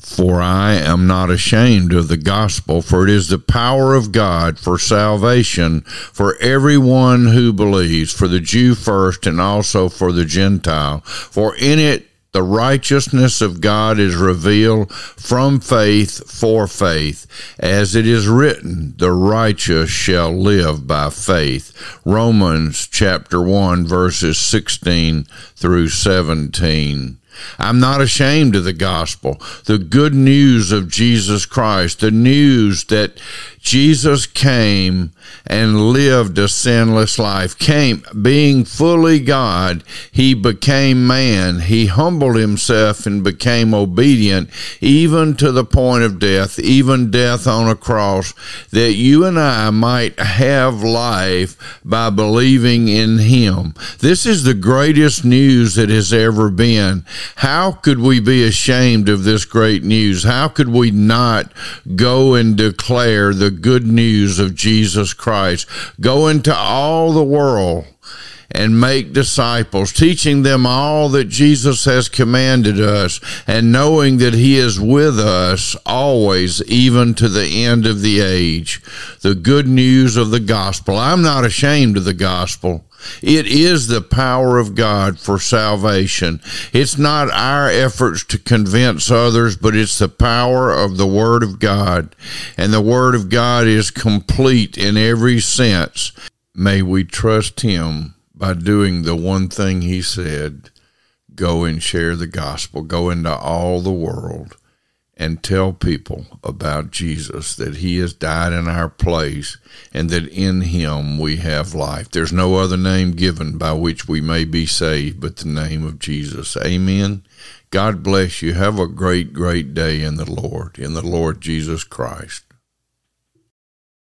For I am not ashamed of the gospel, for it is the power of God for salvation for everyone who believes, for the Jew first and also for the Gentile. For in it the righteousness of God is revealed from faith for faith, as it is written, the righteous shall live by faith. Romans chapter 1, verses 16 through 17. I'm not ashamed of the gospel, the good news of Jesus Christ, the news that Jesus came and lived a sinless life. Being fully God, he became man. He humbled himself and became obedient, even to the point of death, even death on a cross, that you and I might have life by believing in him. This is the greatest news that has ever been. How could we be ashamed of this great news? How could we not go and declare the good news of Jesus Christ? Go into all the world and make disciples, teaching them all that Jesus has commanded us, and knowing that he is with us always, even to the end of the age. The good news of the gospel. I'm not ashamed of the gospel. It is the power of God for salvation. It's not our efforts to convince others, but it's the power of the Word of God. And the Word of God is complete in every sense. May we trust him by doing the one thing he said, go and share the gospel, go into all the world and tell people about Jesus, that he has died in our place and that in him we have life. There's no other name given by which we may be saved but the name of Jesus. Amen. God bless you. Have a great, great day in the Lord Jesus Christ.